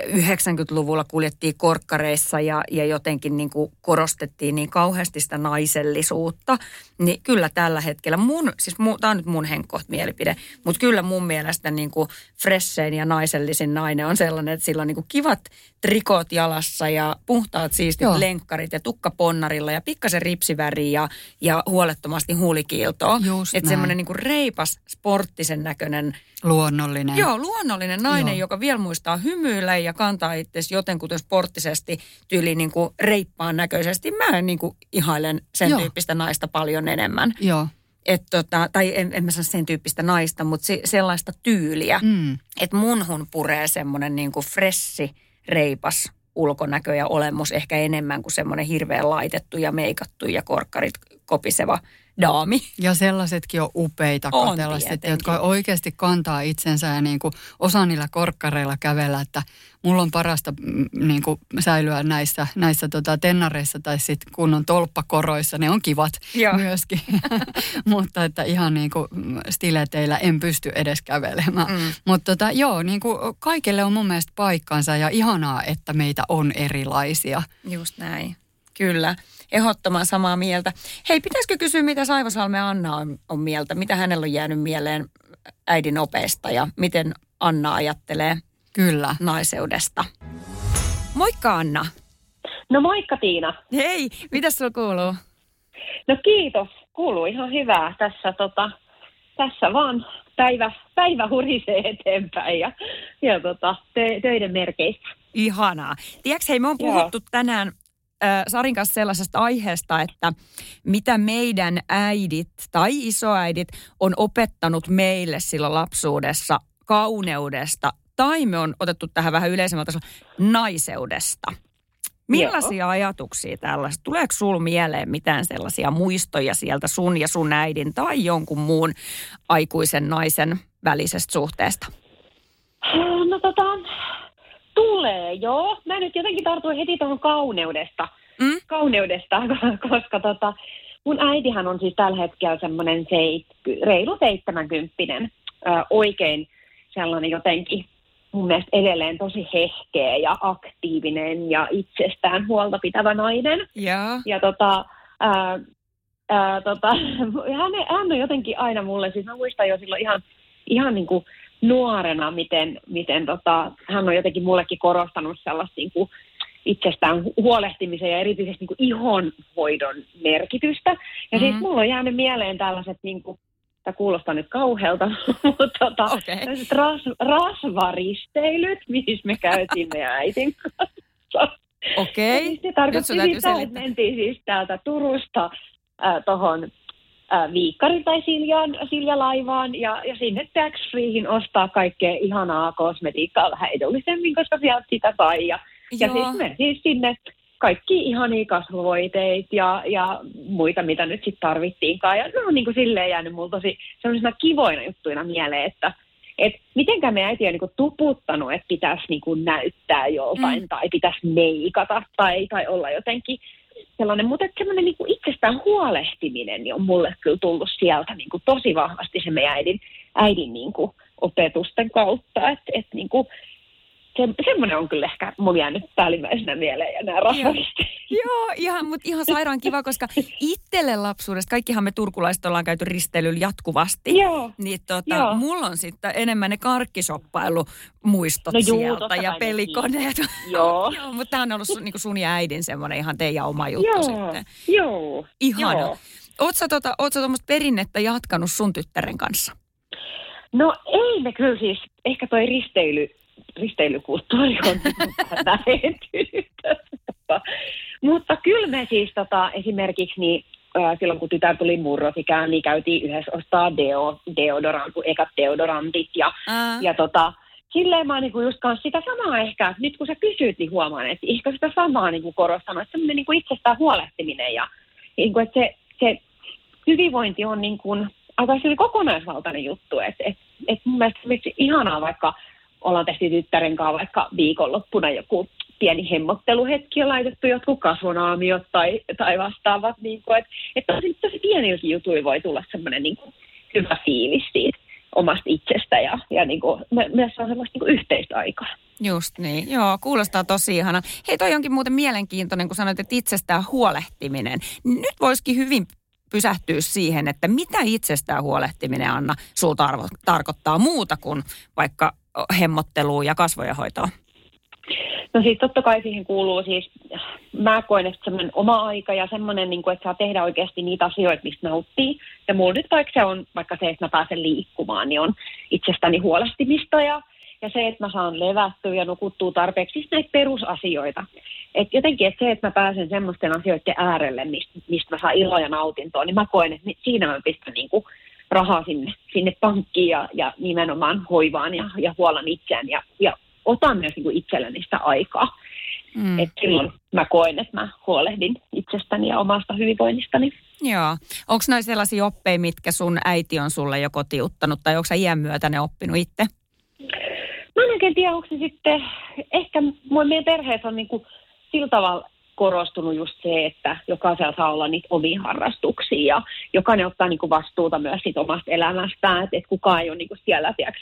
yhdeksänkymmentäluvulla kuljettiin korkkareissa ja, ja jotenkin niin kuin korostettiin niin kauheasti sitä naisellisuutta, niin kyllä tällä hetkellä mun, siis mu, tämä on nyt mun henkkoht mielipide, mutta kyllä mun mielestä niin kuin freshein ja naisellisin nainen on sellainen, että sillä on niin kuin kivat trikot jalassa ja puhtaat siistit joo lenkkarit ja tukka ponnarilla ja pikkasen ripsiväri ja, ja huolettomasti huulikiiltoa. Että semmoinen niin kuin reipas, sporttisen näköinen. Luonnollinen. Joo, luonnollinen nainen, joo, joka vielä muistaa hymyillä ja kantaa itseäsi jotenkuten sporttisesti, tyyliin niin kuin reippaan näköisesti. Mä niin kuin ihailen sen joo tyyppistä naista paljon enemmän. Joo. Et tota, tai en, en mä sano sen tyyppistä naista, mutta se, sellaista tyyliä, mm. että munhun puree semmoinen niin kuin freshi, reipas ulkonäkö ja olemus ehkä enemmän kuin semmoinen hirveän laitettu ja meikattu ja korkkarit kopiseva daami. Ja sellaisetkin on upeita katsella sitten, jotka oikeasti kantaa itsensä ja niin kuin osa niillä korkkareilla kävellä, että mulla on parasta niin kuin säilyä näissä, näissä tota, tennareissa tai sitten kunnon tolppakoroissa, ne on kivat joo myöskin, mutta että ihan niin kuin stileteillä en pysty edes kävelemään. Mm. Mutta tota, joo, niin kuin kaikille on mun mielestä paikkansa ja ihanaa, että meitä on erilaisia. Just näin, kyllä. Ehdottoman samaa mieltä. Hei, pitäisikö kysyä, mitä Saivosalme Anna on, on mieltä? Mitä hänellä on jäänyt mieleen äidin opeesta ja miten Anna ajattelee kyllä naiseudesta? Moikka Anna. No moikka Tiina. Hei, mitä sulla kuuluu? No kiitos, kuuluu ihan hyvää. Tässä, tota, tässä vaan päivä, päivä hurisee eteenpäin ja, ja tota, tö, töiden merkeissä. Ihanaa. Tiedätkö, hei, me on puhuttu joo tänään Sarin kanssa sellaisesta aiheesta, että mitä meidän äidit tai isoäidit on opettanut meille silloin lapsuudessa kauneudesta, tai me on otettu tähän vähän yleisemmältä tasolla naiseudesta. Millaisia joo ajatuksia tällaista? Tuleeko sulla mieleen mitään sellaisia muistoja sieltä sun ja sun äidin tai jonkun muun aikuisen naisen välisestä suhteesta? No tota, tulee joo. Mä nyt jotenkin tartuin heti tuohon kauneudesta, mm? kauneudesta koska tota, mun äitihän on siis tällä hetkellä semmoinen seit, reilu seitsemänkymppinen, oikein sellainen jotenkin mun mielestä edelleen tosi hehkeä ja aktiivinen ja itsestään huolta pitävä nainen. Yeah. Ja tota, ää, ää, tota, hän, hän on jotenkin aina mulle, siis mä muistan jo silloin ihan, ihan niin kuin nuorena, miten, miten tota, hän on jotenkin mullekin korostanut sellaista niin kuin itsestään huolehtimisen ja erityisesti niin kuin ihonhoidon merkitystä. Ja mm-hmm. siis mulla on jäänyt mieleen tällaiset, niin kuin, tämä kuulostaa nyt kauhealta, mutta tota, okay. tällaiset ras, rasvaristeilyt, mihin me käytiin meidän äitin kanssa. Okei, okay. siis nyt sun täytyy selittää. Että mentiin siis täältä Turusta äh, tuohon Viikkarin tai Siljan, Siljalaivaan ja, ja sinne tax-freehin ostaa kaikkea ihanaa kosmetiikkaa vähän edullisemmin, koska sieltä sitä sai. Ja, ja siis me siis sinne kaikki ihania kasvovoiteet ja, ja muita, mitä nyt sitten tarvittiinkaan. Ja ne on niin kuin silleen jäänyt mulla tosi sellaisena kivoina juttuina mieleen, että et mitenkään me äiti on niin kuin tuputtanut, että pitäisi niin kuin näyttää joltain mm. tai pitäisi meikata tai, tai olla jotenkin sellainen, mutta semmoinen niin kuin itsestään huolehtiminen niin on mulle kyllä tullut sieltä niin kuin tosi vahvasti se meidän äidin, äidin niin kuin opetusten kautta. Et, et niin kuin se, semmoinen on kyllä ehkä mun jäänyt päällimmäisenä mieleen ja nämä rasvarista. Joo, ihan, mutta ihan sairaan kiva, koska itselle lapsuudesta, kaikkihan me turkulaiset ollaan käyty risteilyllä jatkuvasti, joo, niin tota, joo. mulla on sitten enemmän ne karkkisoppailu-muistot no juu, sieltä ja pelikoneet. Joo. Joo, mutta tämä on ollut sun, niin sun ja äidin semmoinen ihan teidän oma juttu joo, sitten. Joo, ihana. Joo. Ootko tota, tuommoista perinnettä jatkanut sun tyttären kanssa? No ei me kyllä siis, ehkä toi risteily, risteilykulttuuri on vähentynyt. Mutta kyllä me siis tota, esimerkiksi niin, ää, silloin, kun tytär tuli murrosikään, niin käytiin yhdessä ostaa deo, deodorant, ekat deodorantit. Ja, ja tota, silleen mä oon niinku just kanssa sitä samaa ehkä, nyt kun sä kysyt, niin huomaan, että ehkä sitä samaa niinku korostanut, että semmoinen niinku itsestään huolehtiminen. Ja niinku, että se, se hyvinvointi on niinku, aika kokonaisvaltainen juttu. Että et, et mun mielestä se ihanaa, vaikka ollaan tehty tyttären kanssa vaikka viikonloppuna joku pieni hemmotteluhetki on laitettu jotkut kasvonaamiot tai, tai vastaavat. Niin kuin, että et tosi, tosi pienilläkin jutuilla voi tulla semmoinen niin kuin hyvä fiilis siitä omasta itsestä ja, ja niin kuin, myös on semmoista niin yhteistä aikaa. Just niin, joo, kuulostaa tosi ihana. Hei, toi onkin muuten mielenkiintoinen, kun sanoit, että itsestään huolehtiminen. Nyt voisikin hyvin pysähtyä siihen, että mitä itsestään huolehtiminen, Anna, sulla tarvo- tarkoittaa muuta kuin vaikka hemmotteluun ja kasvojen hoitoon? No siis totta kai siihen kuuluu siis, mä koen, että semmoinen oma aika ja semmoinen, niin kuin, että saa tehdä oikeasti niitä asioita, mistä nauttii. Ja mulla nyt vaikka se on, vaikka se, että mä pääsen liikkumaan, niin on itsestäni huolehtimista ja, ja se, että mä saan levättyä ja nukuttua tarpeeksi, siis näitä perusasioita. Että jotenkin, että se, että mä pääsen semmoisten asioiden äärelle, mistä, mistä mä saan iloa ja nautintoa, niin mä koen, että siinä mä pistän niin kuin rahaa sinne, sinne pankkiin ja, ja nimenomaan hoivaan ja, ja huolan itseään ja, ja otan myös niin kuin itselleni sitä aikaa. Mm. Että silloin mä koen, että mä huolehdin itsestäni ja omasta hyvinvoinnistani. Joo. Onko näin sellaisia oppeja, mitkä sun äiti on sulle joko tiuttanut tai onko sä iän myötä ne oppinut itse? Mä en oikein tiedä, onko se sitten, ehkä meidän perheessä on niin kuin sillä tavalla korostunut just se, että jokaisella saa olla niitä omia harrastuksia ja jokainen ottaa niinku vastuuta myös siitä omasta elämästään, että et kukaan ei ole niinku siellä tiiäks,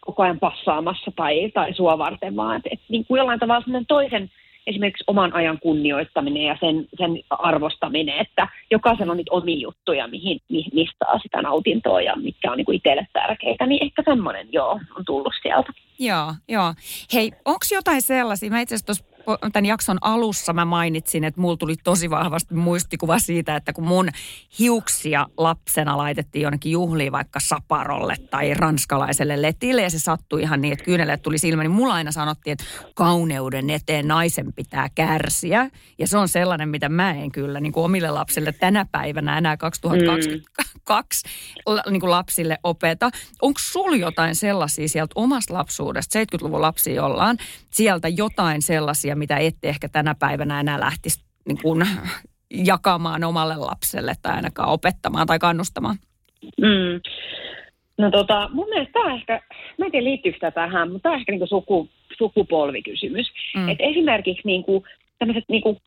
koko ajan passaamassa tai, tai sua varten, vaan että et niinku jollain tavalla sellainen toisen esimerkiksi oman ajan kunnioittaminen ja sen, sen arvostaminen, että jokaisella on niitä omia juttuja, mihin, mistä on sitä nautintoa ja mitkä on niinku itselle tärkeitä, niin ehkä semmoinen joo on tullut sieltä. Joo, joo. Hei, onko jotain sellaisia, mä itse asiassa tämän jakson alussa mä mainitsin, että mulla tuli tosi vahvasti muistikuva siitä, että kun mun hiuksia lapsena laitettiin jonnekin juhliin vaikka saparolle tai ranskalaiselle letille ja se sattui ihan niin, että kyyneleet tuli silmä, niin mulla aina sanottiin, että kauneuden eteen naisen pitää kärsiä ja se on sellainen, mitä mä en kyllä niin kuin omille lapsille tänä päivänä enää kaksituhattakaksikymmentäkaksi mm. niin kuin lapsille opeta. Onko sulla jotain sellaisia sieltä omasta lapsuudesta, seitsemänkymmentäluvun lapsia ollaan, sieltä jotain sellaisia, ja mitä ette ehkä tänä päivänä enää lähtisi niin kuin, jakamaan omalle lapselle tai ainakaan opettamaan tai kannustamaan? Mm. No tota, mun mielestä tämä ehkä, mä en tiedä liittyykö tämä tähän, mutta tämä on ehkä niinku suku, sukupolvikysymys. Mm. Että esimerkiksi niinku, tämmöiset niinku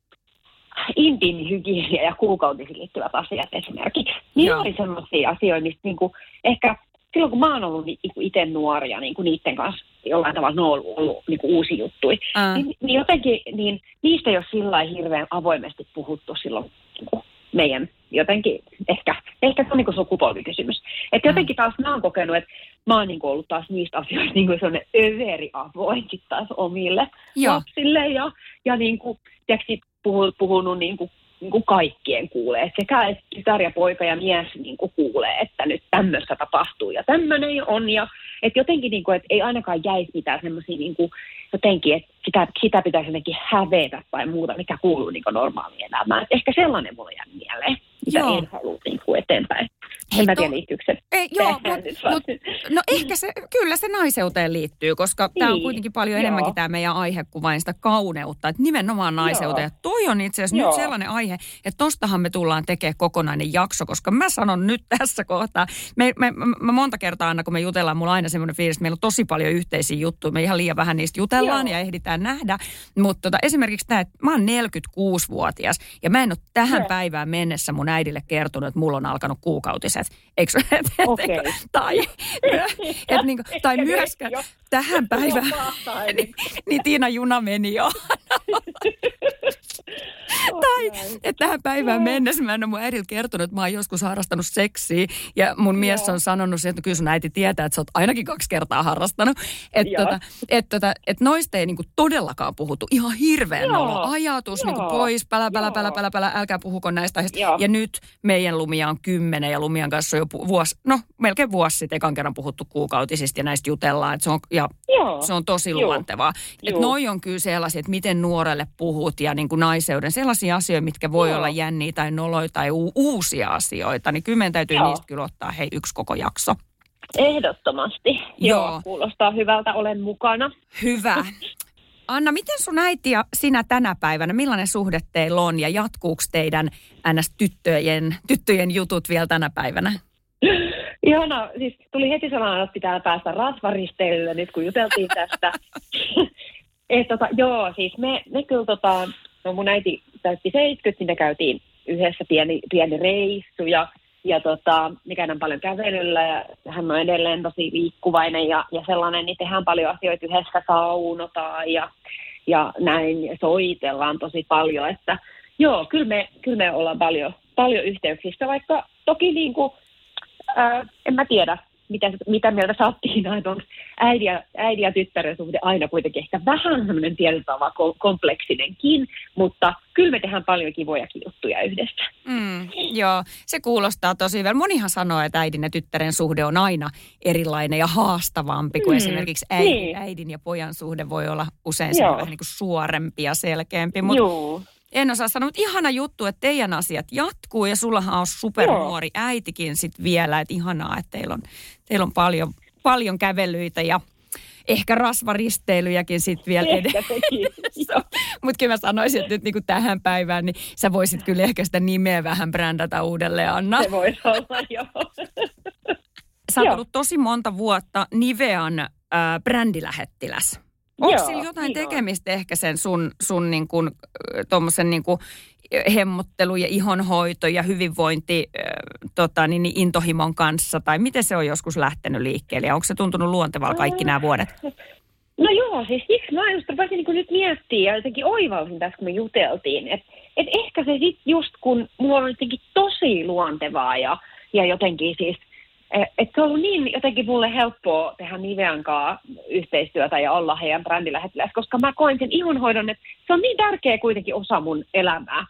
intiimihygienia ja kuukautisiin liittyvät asiat esimerkiksi. Niillä oli sellaisia asioita, mistä niinku, ehkä silloin kun mä oon ollut niinku itse nuoria, niinku niiden kanssa jollain tavalla ne on ollut, ollut niinku uusi juttuja. Mm. Niin, niin jotenkin niin, niistä ei ole sillain hirveän avoimesti puhuttu silloin niinku meidän jotenkin, ehkä, ehkä se on niin sukupolvikysymys. Että jotenkin taas mä oon kokenut, että mä oon niin ollut taas niistä asioista niin sellainen överi avoinkin taas omille Joo. lapsille ja, ja niin kuin, tiedätkö, puhunut, puhunut niin kuin, niin kuin kaikkien kuulee. Sekä tytär ja poika ja mies niin kuin kuulee, että nyt tämmöistä tapahtuu ja tämmöinen on. Ja, että jotenkin, niin kuin, että ei ainakaan jäisi mitään semmoisia, niin kuin, jotenkin, että sitä, sitä pitäisi jotenkin hävetä tai muuta, mikä kuuluu niin kuin normaaliin elämään. Ehkä sellainen mulle jää mieleen, mitä Joo. en halua niin kuin eteenpäin. En Hei, mä tiedä, no, liittyykö se. Ei, joo, mut, mut, no ehkä se, kyllä se naiseuteen liittyy, koska niin. tämä on kuitenkin paljon joo. enemmänkin tämä meidän aihe kuin vain sitä kauneutta. Että nimenomaan naiseuteen. Ja toi on itse asiassa joo. nyt sellainen aihe, että tostahan me tullaan tekemään kokonainen jakso, koska mä sanon nyt tässä kohtaa. Me, me, mä monta kertaa, Anna, kun me jutellaan, mulla on aina semmoinen fiilis, että meillä on tosi paljon yhteisiä juttuja. Me ihan liian vähän niistä jutellaan joo. ja ehditään nähdä. Mutta tota, esimerkiksi tämä, että mä oon neljäkymmentäkuusivuotias ja mä en ole tähän joo. päivään mennessä mun äidille kertonut, että mulla on alkanut kuukautiset. Eikö, et, et, okay. tai, et, niinku, tai myöskään tähän päivään, niin, niin Tiina juna meni jo. Tai, että tähän päivään mennessä mä en ole mun äidiltä kertonut, että mä oon joskus harrastanut seksiä. Ja mun mies on sanonut, että kyllä sun äiti tietää, että sä oot ainakin kaksi kertaa harrastanut. Että tota, et, tota, et noista ei niinku todellakaan puhuttu. Ihan hirveän nolo ajatus niinku pois, pälä, pälä, pälä, pälä, pälä, älkää puhuko näistä aiheista. Ja. ja nyt meidän Lumia on kymmenen ja Lumian kanssa on jo vuosi, no melkein vuosi sitten ekan kerran puhuttu kuukautisista ja näistä jutellaan. Se on, ja se on tosi luontevaa. Että noi on kyllä sellaisia, että miten nuorelle puhut ja niinku naiseuden sellaisia asioita, mitkä voi Joo. olla jänniä tai noloja tai u- uusia asioita, niin kyllä meidän täytyy Joo. niistä kyllä ottaa hei yksi koko jakso. Ehdottomasti. Joo. Joo, kuulostaa hyvältä, olen mukana. Hyvä. Anna, miten sun äiti ja sinä tänä päivänä, millainen suhde teillä on ja jatkuuko teidän N S-tyttöjen tyttöjen jutut vielä tänä päivänä? Ihanaa, siis tuli heti sanoa, että pitää päästä rasvaristeilylle nyt kun juteltiin tästä. Et, tota, joo, siis me, me kyllä tota... No mun äiti täytti seitsemänkymmentä, niin me käytiin yhdessä pieni, pieni reissu ja, ja tota, me käydään paljon kävelyllä ja hän on edelleen tosi liikkuvainen ja, ja sellainen, niin tehdään paljon asioita yhdessä, saunotaan ja, ja näin ja soitellaan tosi paljon, että joo, kyllä me, kyllä me ollaan paljon, paljon yhteyksissä, vaikka toki niin kuin, ää, en mä tiedä, mitä, mitä mieltä sä oot Tiina, että on äidin ja, äidin ja tyttären suhde aina kuitenkin ehkä vähän sellainen tietyllä tavalla kompleksinenkin, mutta kyllä me tehdään paljon kivojakin juttuja yhdessä. Mm, joo, se kuulostaa tosi hyvältä. Monihan sanoo, että äidin ja tyttären suhde on aina erilainen ja haastavampi kuin mm, esimerkiksi äidin, niin. äidin ja pojan suhde voi olla usein se vähän niin kuin suorempi ja selkeämpi, mutta... Joo. En osaa sanoa, mutta ihana juttu, että teidän asiat jatkuu ja sullahan on supernuori Joo. äitikin sitten vielä. Että ihanaa, että teillä on, teillä on paljon, paljon kävelyitä ja ehkä rasvaristeilyjäkin sitten vielä edessä. Mutta kyllä mä sanoisin, että nyt niinku tähän päivään, niin sä voisit kyllä ehkä sitä nimeä vähän brändätä uudelleen, Anna. Se voisi olla, jo. Sä oot ollut tosi monta vuotta Nivean äh, brändilähettiläs. Onko Joo, sillä jotain niin tekemistä on. Ehkä sen sun, sun niin kuin, tommosen niin kuin hemmottelu ja ihonhoito ja hyvinvointi äh, tota, niin, niin intohimon kanssa? Tai miten se on joskus lähtenyt liikkeelle? Ja onko se tuntunut luontevalta kaikki nämä vuodet? No joo, siis siksi mä just rupesin niin nyt miettimään ja jotenkin oivalsin tässä, kun me juteltiin. Että et ehkä se sitten just, kun mulla on jotenkin tosi luontevaa ja, ja jotenkin siis... Että se on ollut niin jotenkin mulle helppoa tehdä Nivean kanssa yhteistyötä ja olla heidän brändilähettilässä, koska mä koen sen ihonhoidon, että se on niin tärkeä kuitenkin osa mun elämää.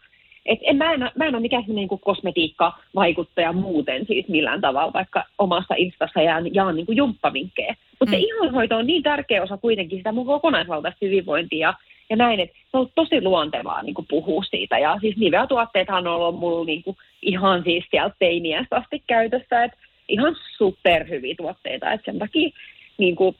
Että en, mä, en, mä en ole mikään niin kuin kosmetiikka-vaikuttaja muuten siis millään tavalla, vaikka omassa instassa jaan, jaan niin kuin jumppavinkkejä. Mutta mm. ihonhoito on niin tärkeä osa kuitenkin sitä mun kokonaisvaltaista hyvinvointia ja, ja näin, että se on ollut tosi luontevaa niin kuin puhua siitä. Ja siis Nivea-tuotteethan on ollut mulla niin kuin ihan siis sieltä teiniästä asti käytössä, että ihan superhyviä tuotteita, että sen takia niin kuin,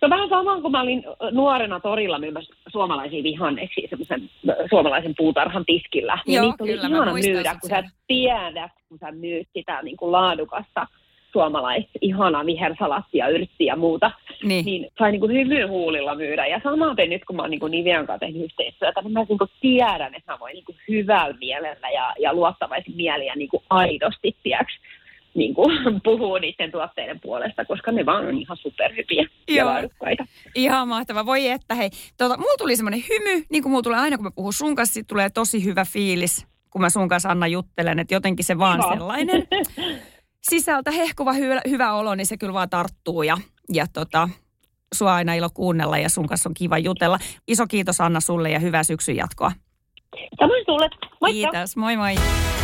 se on vähän sama kuin mä olin nuorena torilla myymässä suomalaisia vihanneksia semmoisen suomalaisen puutarhan tiskillä. Joo, niin niitä oli ihana myydä, sen. Kun sä tiedät, kun sä myyt sitä niin kuin laadukasta suomalais ihana vihersalatti ja yrtti ja muuta, niin, niin sai niin kuin hyvin huulilla myydä. Ja samaten nyt, kun mä oon niin Nivean kanssa tehnyt yhteistyötä, niin mä niin kuin tiedän, että mä voin niin kuin hyvällä mielellä ja, ja luottavaisin mieliä niin kuin aidosti tiedäks, niin kuin puhuu niiden tuotteiden puolesta, koska ne vaan on ihan superhyviä ja laadukkaita. Ihan mahtava. Voi että hei. Tuota, mulla tuli semmoinen hymy, niin kuin mulla tulee aina, kun mä puhun sun kanssa, tulee tosi hyvä fiilis, kun mä sun kanssa Anna juttelen, että jotenkin se vaan Iho. sellainen sisältä hehkuva hyvä, hyvä olo, niin se kyllä vaan tarttuu ja, ja tota, sua aina ilo kuunnella ja sun kanssa on kiva jutella. Iso kiitos Anna sulle ja hyvää syksyn jatkoa. Samoin sulle. Moikka. Kiitos. Moi moi.